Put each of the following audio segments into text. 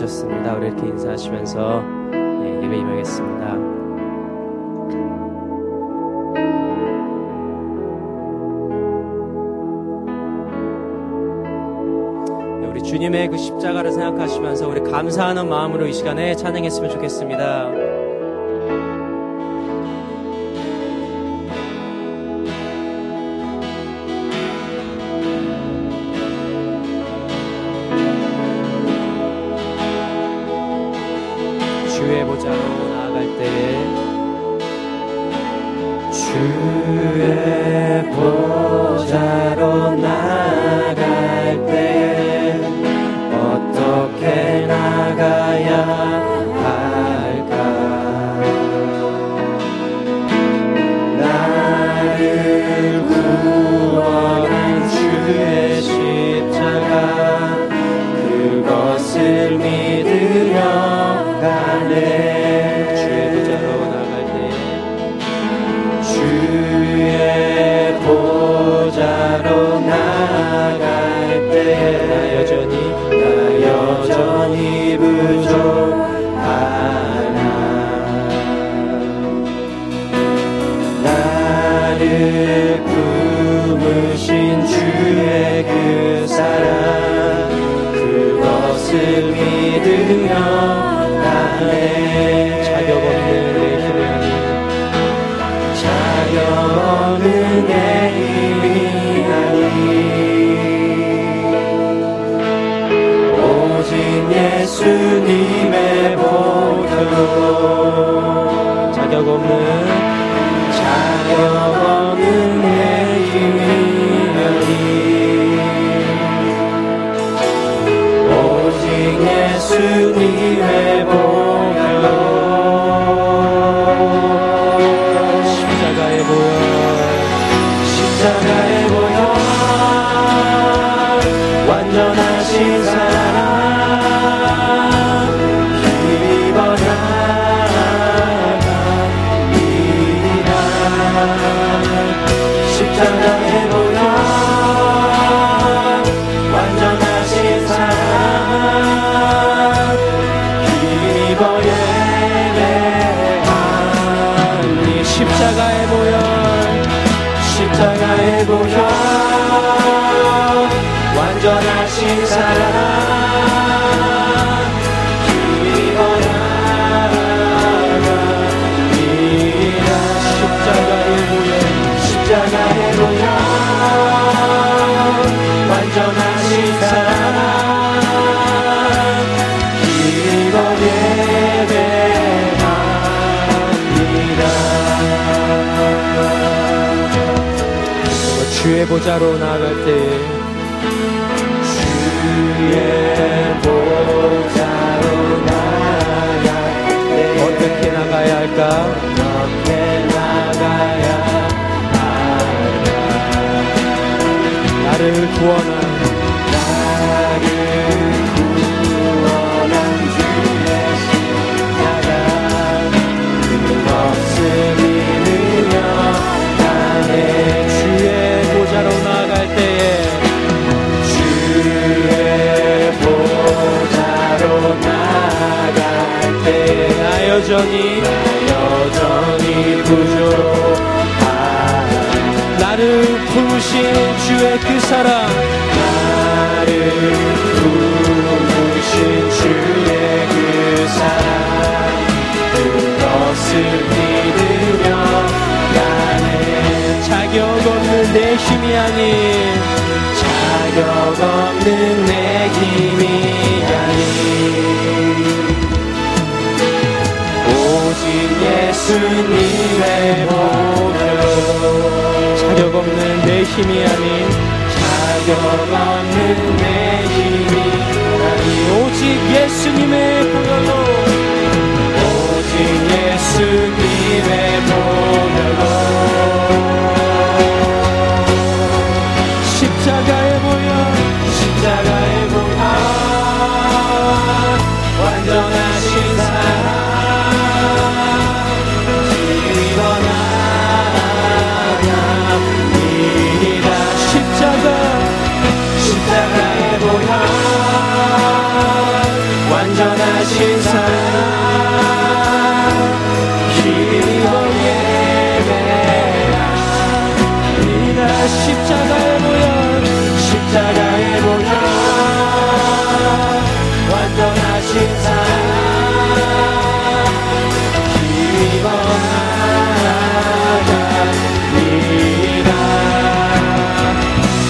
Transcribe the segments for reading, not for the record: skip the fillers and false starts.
좋습니다. 우리 이렇게 인사하시면서 예배 임하겠습니다. 우리 주님의 그 십자가를 생각하시면서 우리 감사하는 마음으로 이 시간에 찬양했으면 좋겠습니다. 보좌로 나아갈 때 주의 보좌로 나아갈 때 어떻게 나가야 할까? 어떻게 나가야 할까? 나를 구원한 주의 십자가 그것을 믿으며 나의 주의 보좌로 나아갈 때에 주의 보좌로 나아갈 때에 나 여전히 부족하다. 나를 부르신 주의 그 사랑 그것을 믿으며 나는 자격 없는 내 힘이 아닌 자격 없는 내 힘이 아닌 오직 예수님의 보혈로 자격 없는 내 힘이 아닌 자격 없는 내 힘이 아닌 오직 예수님의 보혈로 예수님의 보혈로 십자가의 보혈 완전하신 사랑 일어나리라 십자가의 보혈 하신 사랑 기리로 예배하라. 네가 십자가에 보여 십자가에 보여 완전하신 사랑 기리로 하라. 네가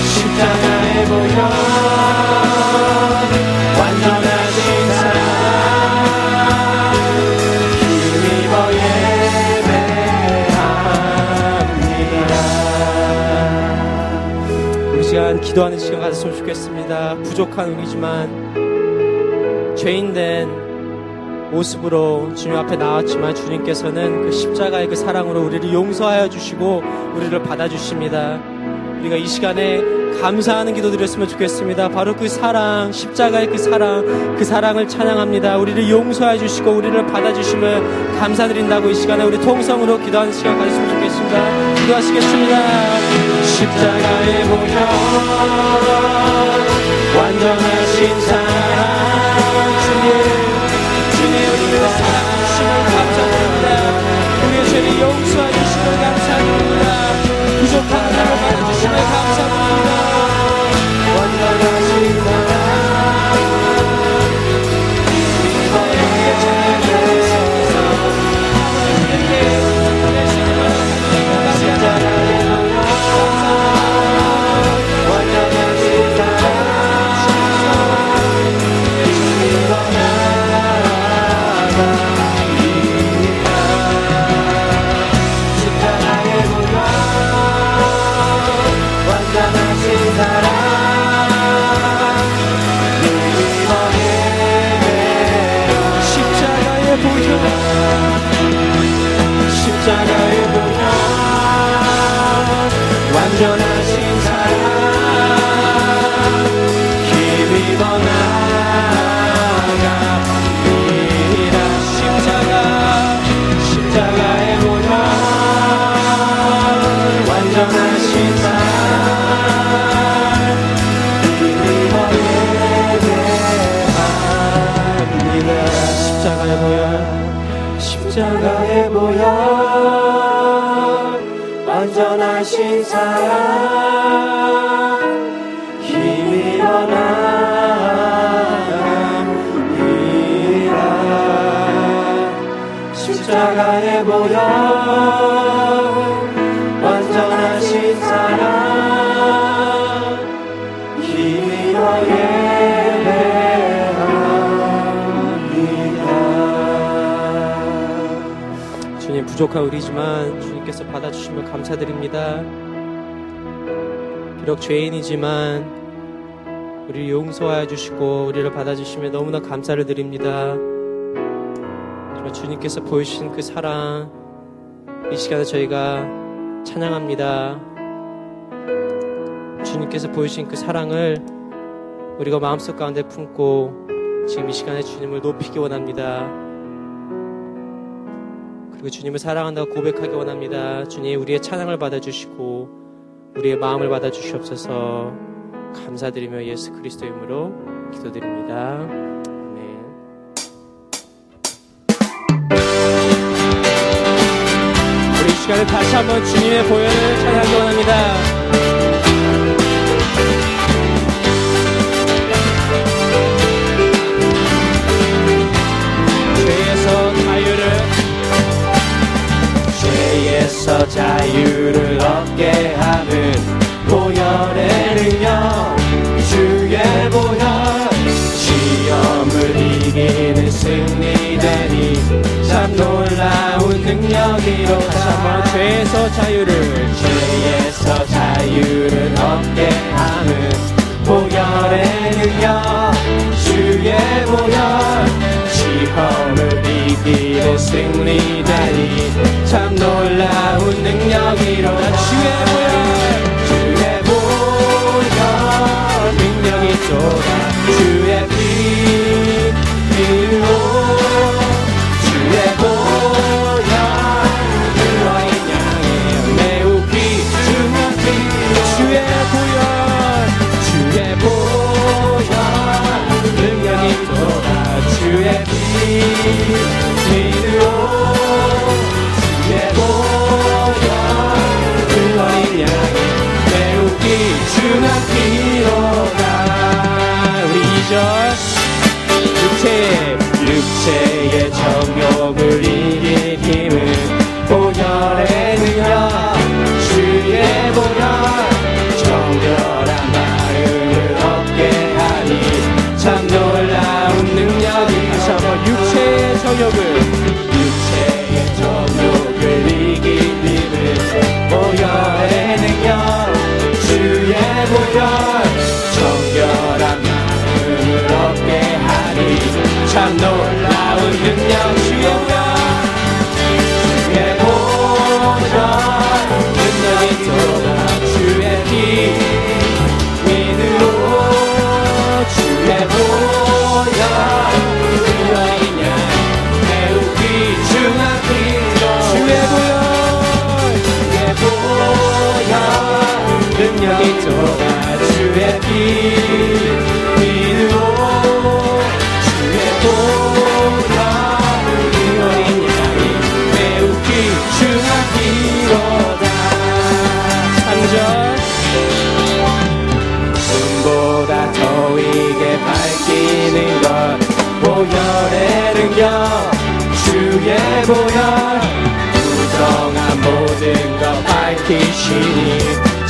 십자가에 보여 기도하는 시간 가졌으면 좋겠습니다. 부족한 우리지만 죄인된 모습으로 주님 앞에 나왔지만 주님께서는 그 십자가의 그 사랑으로 우리를 용서하여 주시고 우리를 받아주십니다. 우리가 이 시간에 감사하는 기도 드렸으면 좋겠습니다. 바로 그 사랑, 십자가의 그 사랑, 그 사랑을 찬양합니다. 우리를 용서해 주시고 우리를 받아주심을 감사드린다고 이 시간에 우리 통성으로 기도하는 시간 가졌으면 좋겠습니다. 기도하시겠습니다. 십자가의 보혈 완전하신 사랑 주님 우리의 사랑 주심을 감사합니다. 우리의 죄를 용서해 주시고 감사합니다. 부족한 나를 받아주심을 감사합니다. 완전하신 십자가의 보혈 완전하신 사랑 깊이 번아갑니다. 십자가의 보혈 완전하신 사랑 깊이 번아갑니다. 십자가의 보혈 십자가의 보혈 완전하신 사랑 힘이 번아갑니다. 십자가의 보혈 완전하신 사랑 힘이 번아갑니다. 주님 부족한 우리지만 주님께서 받아주심을 감사드립니다. 비록 죄인이지만 우리를 용서하여 주시고 우리를 받아주시며 너무나 감사를 드립니다. 정말 주님께서 보여주신 그 사랑 이 시간에 저희가 찬양합니다. 주님께서 보여주신 그 사랑을 우리가 마음속 가운데 품고 지금 이 시간에 주님을 높이기 원합니다. 그리고 주님을 사랑한다고 고백하기 원합니다. 주님 우리의 찬양을 받아주시고 우리의 마음을 받아주시옵소서. 감사드리며 예수 그리스도의 이름으로 기도드립니다. 아멘. 우리 이 시간에 다시 한번 주님의 보혈을 찬양하기 원합니다. 죄에서 자유를 얻게 하는 보혈의 능력 주의 보혈 시험을 이기는 승리되니 참 놀라운 능력이로 다시 한번 죄에서 자유를 얻게 하는 보혈의 능력 주의 보혈 시험을 이기는 승리되니 참 놀라운 능력이로 주의 보혈 능력이 쏟아 주의 피로 주의 보혈 그와의 양에 매우 귀중한 피 주의 보혈 능력이 쏟아 주의 육체의 정욕을 이길 힘을 보혈의 능력 주의 보혈 정결한 마음을 얻게 하니 참 놀라운 능력이 다시 한번 육체의 정욕을 이길 힘을 보혈의 능력 주의 보혈 정결한 마음을 얻게 하니 참 놀라운 능력 주의 보혈 주의 보혈 능력이 돌아 주의 피 믿으로 주의 보혈 그러이냐 배우기 중한 피 주의 보혈 주의 보혈 능력이 돌아 주의 피 눈보다 더 이게 밝히는 것 보혈의 능력 주의 보혈 부정한 모든 것 밝히시니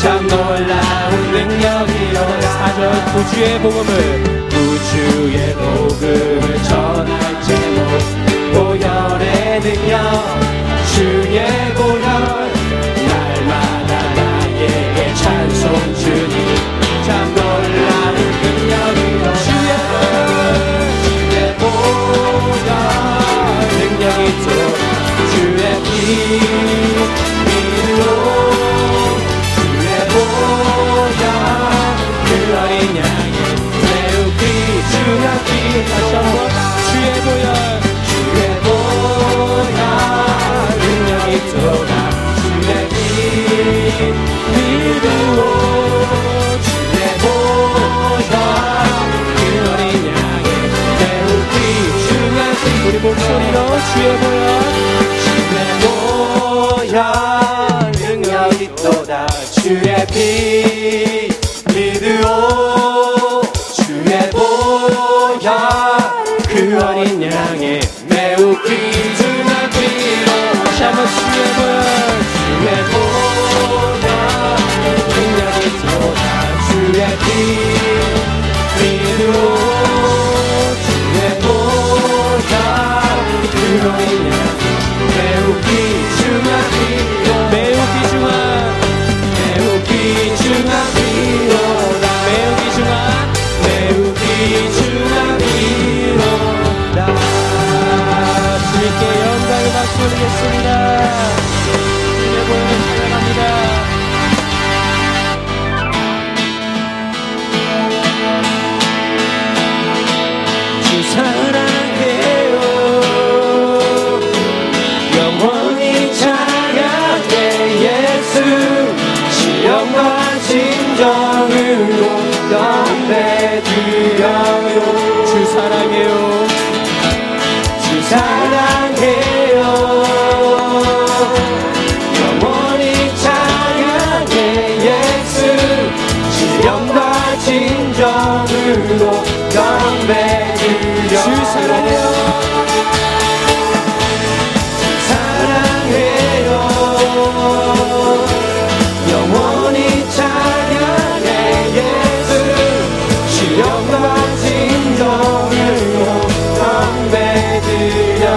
참 놀라운 능력이여 사절 구주의 복음을 구주의 복음을 전할 제목 보혈의 능력 주의 보혈 찬송 주님 참 놀라운 능력이여 주의 보혈 능력이 또 주의 피로 주의 보혈 그 어린 양이 매우 귀중한 피 다시 한번 주의 보혈 주의 보혈 능력이 또 우리 목소리로 주의 보혈 주의 보혈 능력이 또다 주의 피 믿으오 주의 보혈 그 어린 양의 매우 귀중한 피로 다시 한번 주의 보혈 주의 보혈 능력이 또다 주의 피 믿으오 매우 귀중한 매우 귀중한 매우 귀중한 피로다 매우 귀중한 매우 귀중한 피로다 주님께 영광을 박수 올리겠습니다. 주님의 보혈을 찬양합니다. 주 사랑해요 주 사랑해요 영원히 찬양해 예수 지연과 진정으로 경배드려 주 사랑해요 주 사랑해요 영원히 찬양해 예수 지연과 진정으로 경배드려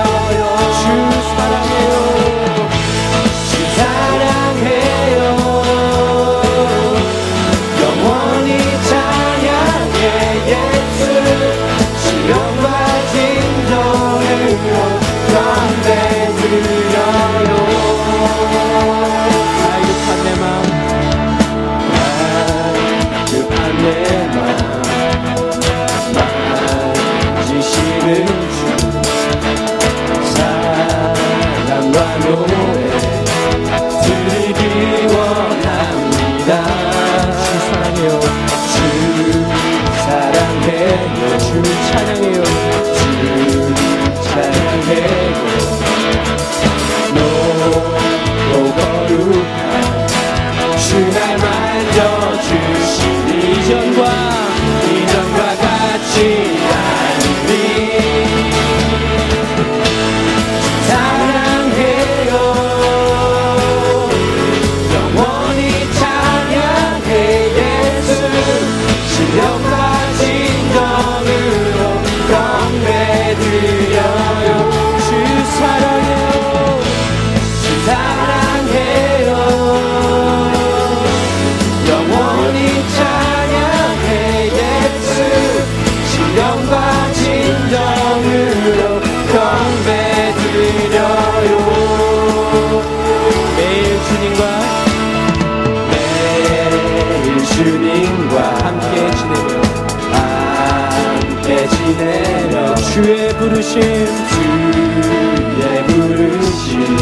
부르심, 주의 부르심,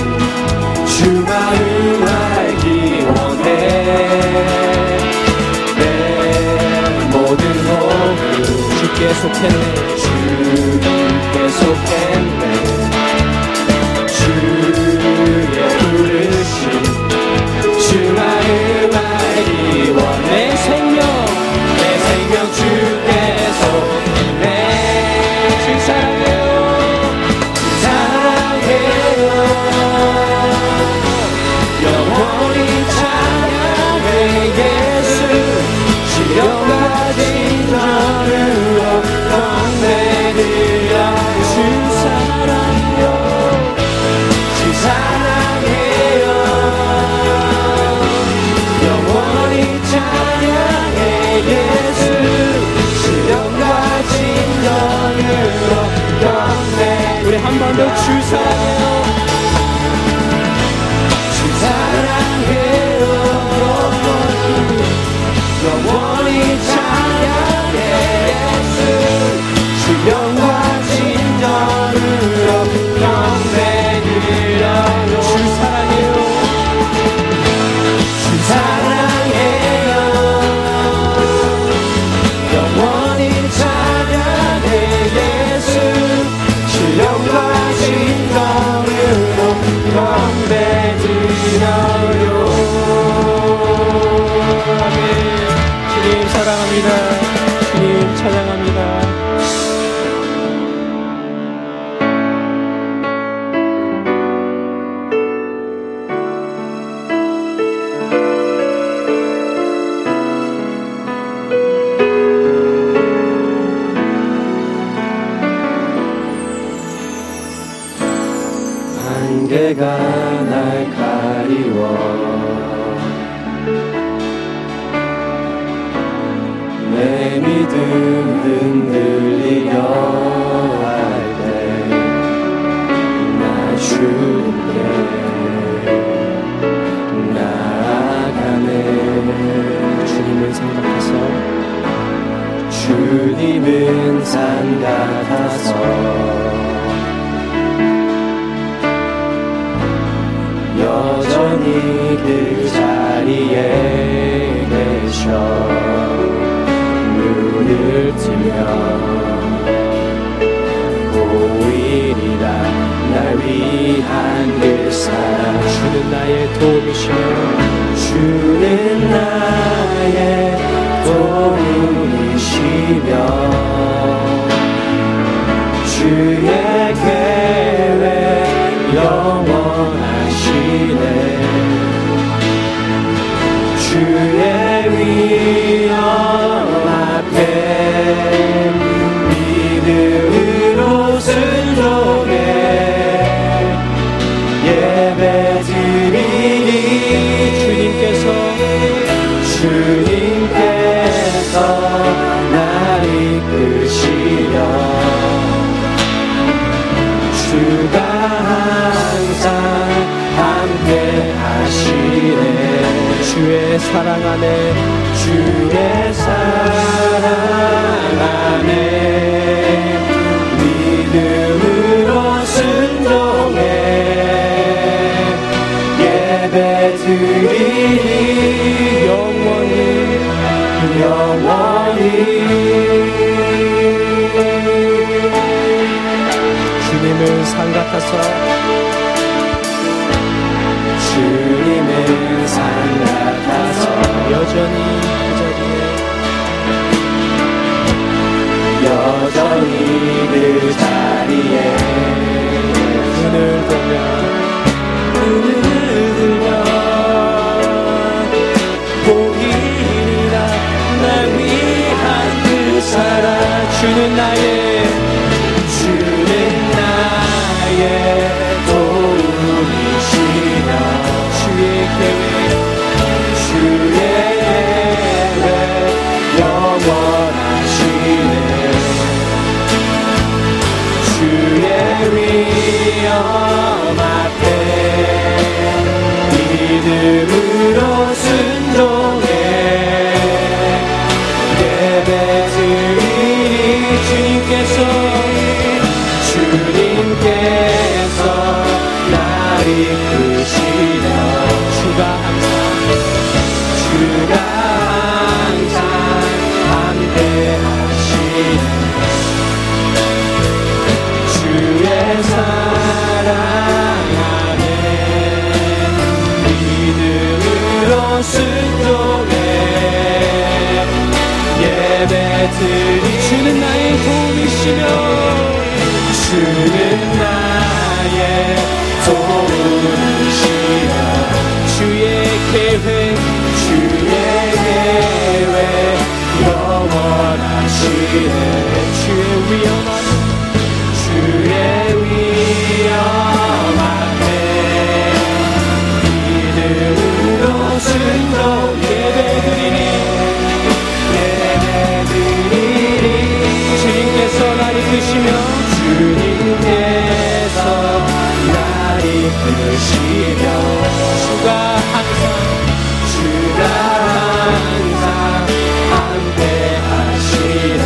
주만을 알기 원해. 내 모든 호흡 주께 속했네, 주께 속했네. 주의 부르심, 주만을 알기 원해. 내 생명 주께 속했네. 주 사랑해. 주님은 산 같아서 여전히 그 자리에 계셔. 눈을 뜨면 보이리라. 날 위한 그 사랑. 주는 나의 도움이시여. 주는 나의 도움이시며 주의 계획 영원하시네. 주의 위엄 앞에 믿음으로 순종해 예배 드리니. 주님께서 날 이끄시며 주가 항상 함께 하시네. 주의 사랑 안에, 주의 사랑 안에 믿음으로 순종해 예배 드리니. 주님은 산 같아서, 주님은 산 같아서 여전히 그 자리에 눈을 돌려 살아. 주는 나의 도움이시며 주의 계획, 주의 계획 영원하시네. 주의 위엄 앞에 믿음으로 순종해 예배 드리니. 주님께서 주님께서 나를 이끄시며 주가 항상 함께하시네 주의 사랑 안에 믿음으로 순종해 예배 드리 주는 나의 도움이시며 주는 나의 도움이시여 주의 계획 영원하시네 주의 위엄한데 믿음으로 순종 예배드리니 주님께서 날 이끄시며 주님께서 날 이끄시며 주가 항상 함께하시네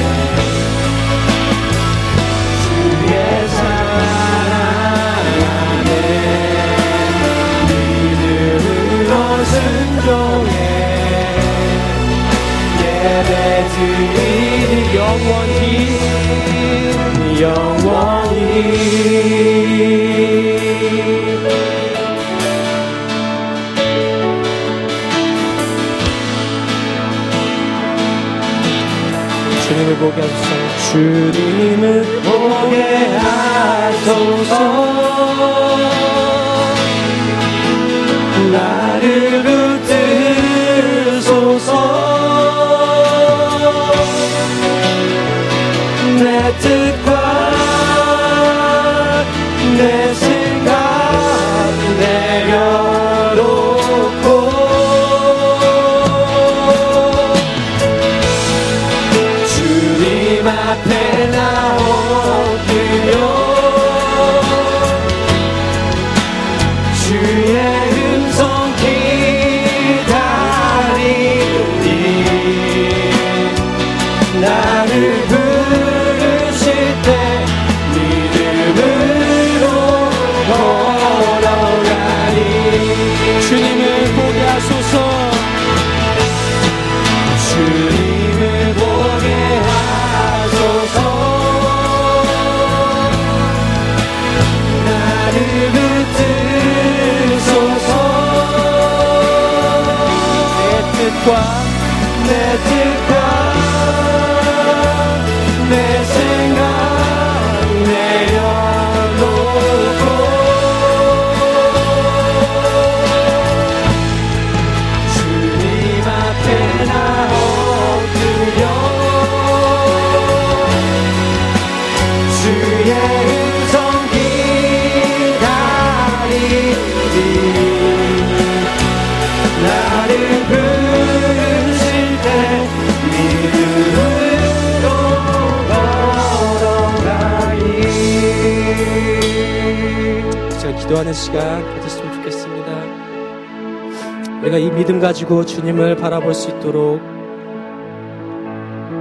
주의 사랑 안에 믿음으로 순종해 예배드리니 영원히 주님을 보게 하소서 주님을 보게 하소서 나를 붙드소서 내 뜻과 내 생각 내려놓고 주님 앞에 나 엎드려 주의 음성 기다리니 나를 내 뜻과 내 생각 내려놓고 주님 앞에 나 엎드려 주의 음성 기다리니 나를 부르 제가 기도하는 시간 가졌으면 좋겠습니다. 우리가 이 믿음 가지고 주님을 바라볼 수 있도록